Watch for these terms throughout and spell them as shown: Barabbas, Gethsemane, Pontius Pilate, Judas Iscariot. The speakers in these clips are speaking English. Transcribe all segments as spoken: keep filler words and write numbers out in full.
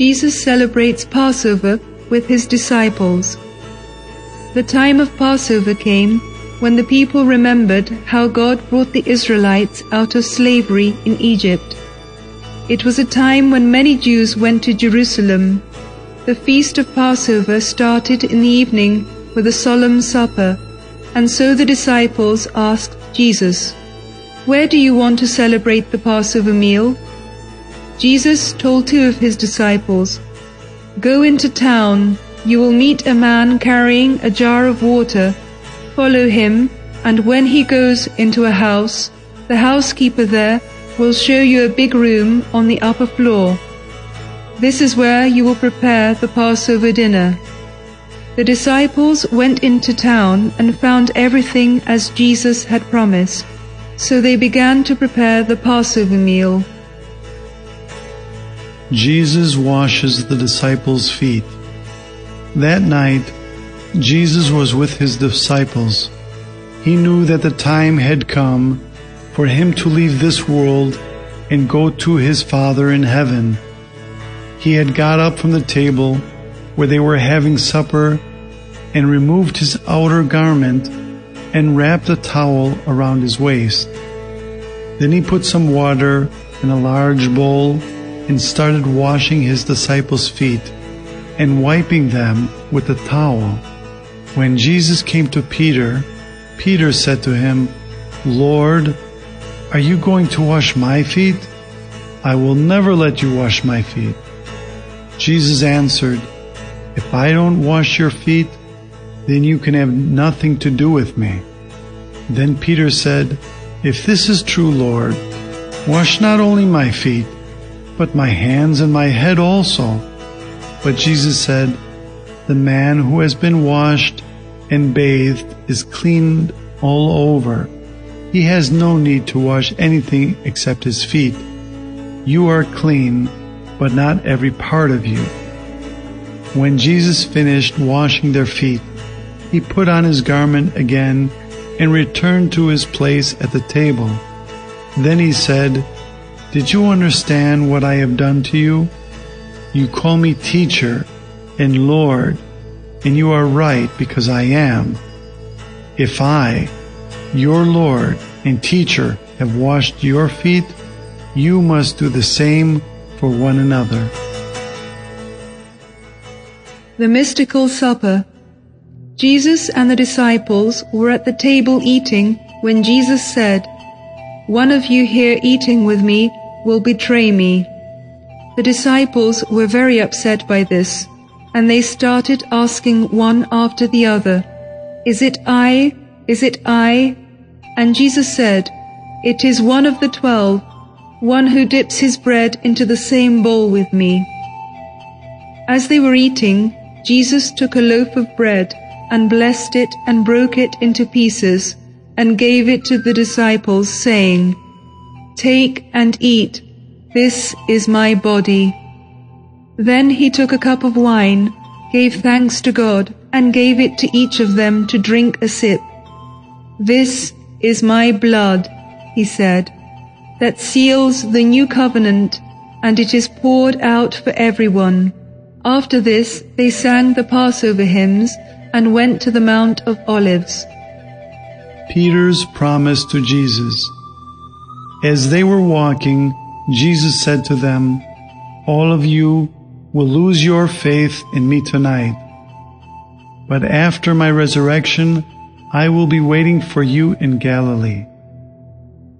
Jesus celebrates Passover with his disciples. The time of Passover came when the people remembered how God brought the Israelites out of slavery in Egypt. It was a time when many Jews went to Jerusalem. The feast of Passover started in the evening with a solemn supper, and so the disciples asked Jesus, "Where do you want to celebrate the Passover meal?" Jesus told two of his disciples, "Go into town. You will meet a man carrying a jar of water. Follow him, and when he goes into a house, the housekeeper there will show you a big room on the upper floor. This is where you will prepare the Passover dinner." The disciples went into town and found everything as Jesus had promised, so they began to prepare the Passover meal. Jesus washes the disciples' feet. That night, Jesus was with his disciples. He knew that the time had come for him to leave this world and go to his Father in heaven. He had got up from the table where they were having supper and removed his outer garment and wrapped a towel around his waist. Then he put some water in a large bowl and started washing his disciples' feet and wiping them with a towel. When Jesus came to Peter, Peter said to him, "Lord, are you going to wash my feet? I will never let you wash my feet." Jesus answered, "If I don't wash your feet, then you can have nothing to do with me." Then Peter said, "If this is true, Lord, wash not only my feet, but my hands and my head also." But Jesus said, "The man who has been washed and bathed is clean all over. He has no need to wash anything except his feet. You are clean, but not every part of you." When Jesus finished washing their feet, he put on his garment again and returned to his place at the table. Then he said, "Did you understand what I have done to you? You call me teacher and Lord, and you are right because I am. If I, your Lord and teacher, have washed your feet, you must do the same for one another." The mystical supper. Jesus and the disciples were at the table eating when Jesus said, "One of you here eating with me will betray me." The disciples were very upset by this, and they started asking one after the other, "Is it I? Is it I?" And Jesus said, "It is one of the twelve, one who dips his bread into the same bowl with me." As they were eating, Jesus took a loaf of bread and blessed it and broke it into pieces and gave it to the disciples, saying, "Take and eat. This is my body." Then he took a cup of wine, gave thanks to God, and gave it to each of them to drink a sip. "This is my blood," he said, "that seals the new covenant, and it is poured out for everyone." After this, they sang the Passover hymns and went to the Mount of Olives. Peter's promise to Jesus. As they were walking, Jesus said to them, "All of you will lose your faith in me tonight. But after my resurrection, I will be waiting for you in Galilee."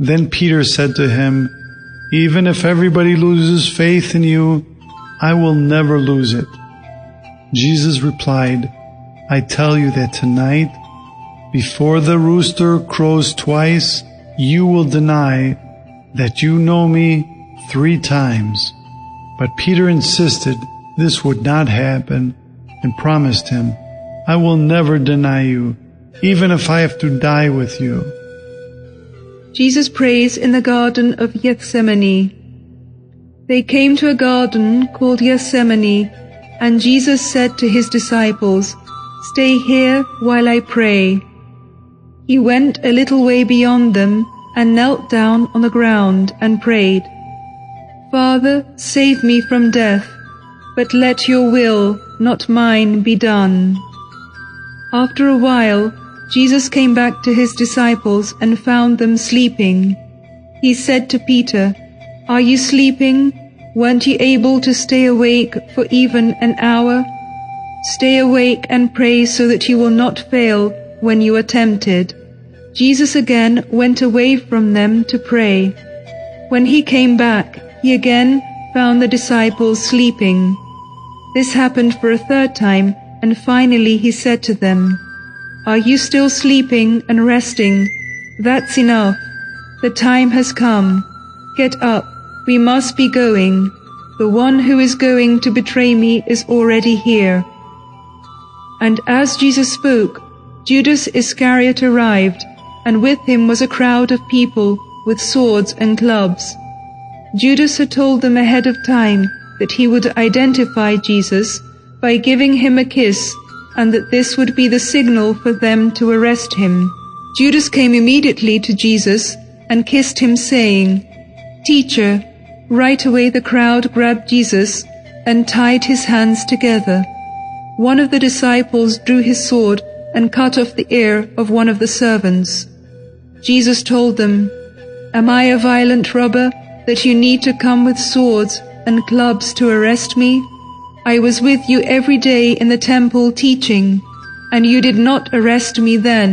Then Peter said to him, "Even if everybody loses faith in you, I will never lose it." Jesus replied, "I tell you that tonight, before the rooster crows twice, you will deny that you know me three times." But Peter insisted this would not happen and promised him, "I will never deny you, even if I have to die with you." Jesus prays in the Garden of Gethsemane. They came to a garden called Gethsemane, and Jesus said to his disciples, "Stay here while I pray." He went a little way beyond them and knelt down on the ground and prayed, "Father, save me from death. but let your will, not mine, be done. After a while, Jesus came back to his disciples and found them sleeping. He said to Peter, Are you sleeping? Weren't you able to stay awake for even an hour? Stay awake and pray so that you will not fail when you are tempted. Jesus again went away from them to pray. When he came back, he again found the disciples sleeping. This happened for a third time, and finally he said to them, Are you still sleeping and resting? That's enough. The time has come. Get up. We must be going. The one who is going to betray me is already here. And as Jesus spoke, Judas Iscariot arrived, and with him was a crowd of people with swords and clubs. Judas had told them ahead of time that he would identify Jesus by giving him a kiss, and that this would be the signal for them to arrest him. Judas came immediately to Jesus and kissed him, saying, Teacher. Right away the crowd grabbed Jesus and tied his hands together. One of the disciples drew his sword and cut off the ear of one of the servants. Jesus told them, Am I a violent robber that you need to come with swords and clubs to arrest me? I was with you every day in the temple teaching, and you did not arrest me then.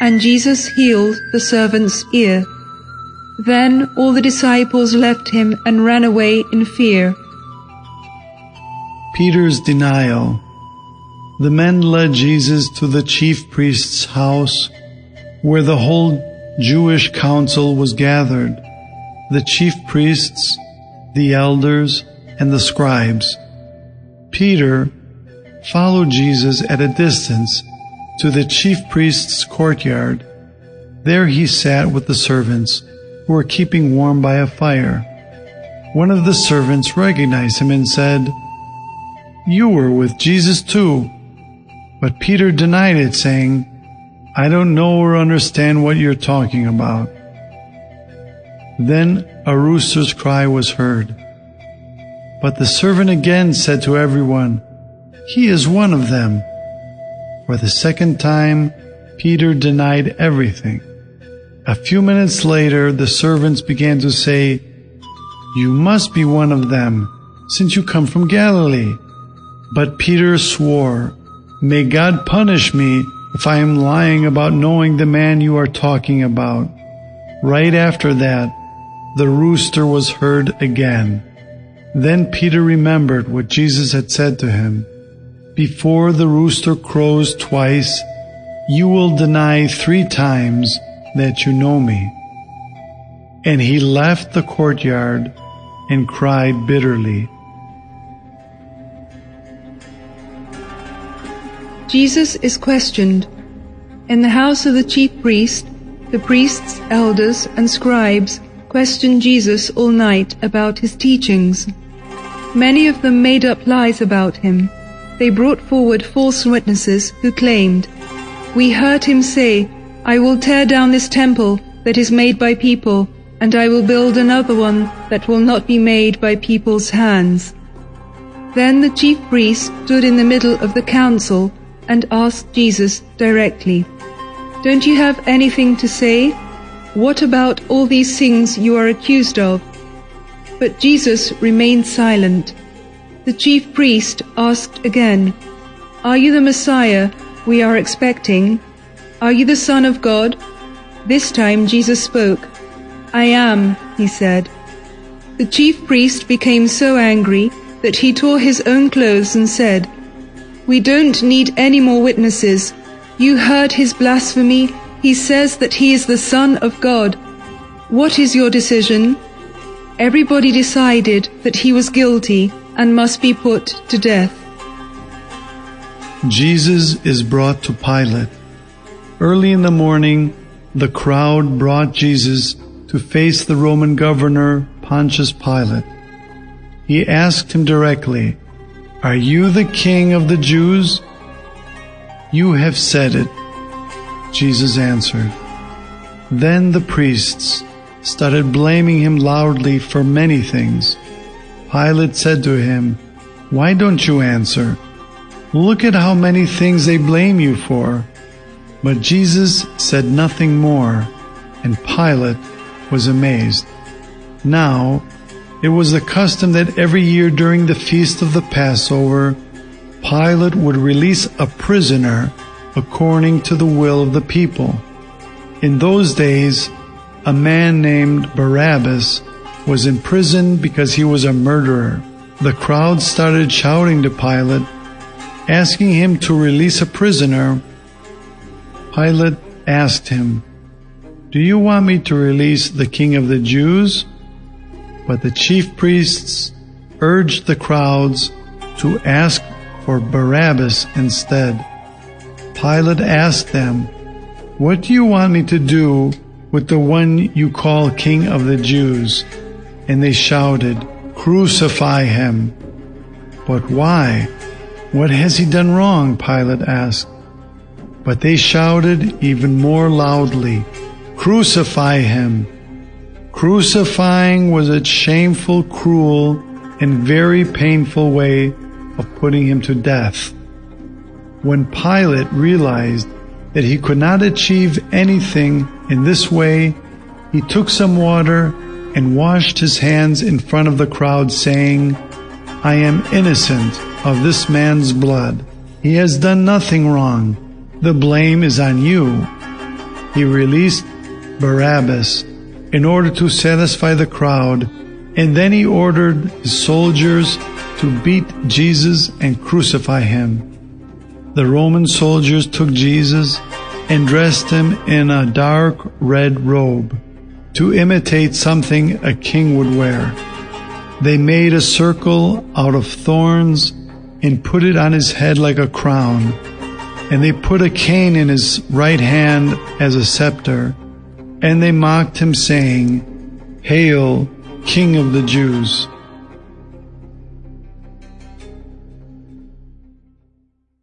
And Jesus healed the servant's ear. Then all the disciples left him and ran away in fear. Peter's denial. The men led Jesus to the chief priest's house, where the whole Jewish council was gathered, the chief priests, the elders, and the scribes. Peter followed Jesus at a distance to the chief priest's courtyard. There he sat with the servants, who were keeping warm by a fire. One of the servants recognized him and said, You were with Jesus too. But Peter denied it, saying, I don't know or understand what you're talking about. Then a rooster's cry was heard. But the servant again said to everyone, He is one of them. For the second time, Peter denied everything. A few minutes later, the servants began to say, You must be one of them, since you come from Galilee. But Peter swore, May God punish me if I am lying about knowing the man you are talking about. Right after that, the rooster was heard again. Then Peter remembered what Jesus had said to him, Before the rooster crows twice, you will deny three times that you know me. And he left the courtyard and cried bitterly. Jesus is questioned. In the house of the chief priest, the priests, elders, and scribes questioned Jesus all night about his teachings. Many of them made up lies about him. They brought forward false witnesses who claimed, We heard him say, I will tear down this temple that is made by people, and I will build another one that will not be made by people's hands. Then the chief priest stood in the middle of the council and asked Jesus directly, Don't you have anything to say? What about all these things you are accused of? But Jesus remained silent. The chief priest asked again, Are you the Messiah we are expecting? Are you the Son of God? This time Jesus spoke. I am, he said. The chief priest became so angry that he tore his own clothes and said, We don't need any more witnesses. You heard his blasphemy. He says that he is the Son of God. What is your decision? Everybody decided that he was guilty and must be put to death. Jesus is brought to Pilate. Early in the morning, the crowd brought Jesus to face the Roman governor, Pontius Pilate. He asked him directly, Are you the king of the Jews? You have said it, Jesus answered. Then the priests started blaming him loudly for many things. Pilate said to him, Why don't you answer? Look at how many things they blame you for." But Jesus said nothing more, and Pilate was amazed. Now, it was the custom that every year during the feast of the Passover, Pilate would release a prisoner according to the will of the people. In those days, a man named Barabbas was imprisoned because he was a murderer. The crowd started shouting to Pilate, asking him to release a prisoner. Pilate asked him, "Do you want me to release the King of the Jews?" But the chief priests urged the crowds to ask for Barabbas instead. Pilate asked them, "What do you want me to do with the one you call King of the Jews?" And they shouted, "Crucify him!" "But why? What has he done wrong?" Pilate asked. But they shouted even more loudly, "Crucify him!" Crucifying was a shameful, cruel, and very painful way of putting him to death. When Pilate realized that he could not achieve anything in this way, he took some water and washed his hands in front of the crowd, saying, "I am innocent of this man's blood. He has done nothing wrong. The blame is on you." He released Barabbas in order to satisfy the crowd, and then he ordered his soldiers to beat Jesus and crucify him. The Roman soldiers took Jesus and dressed him in a dark red robe to imitate something a king would wear. They made a circle out of thorns and put it on his head like a crown, and they put a cane in his right hand as a scepter, and they mocked him, saying, "Hail, King of the Jews!"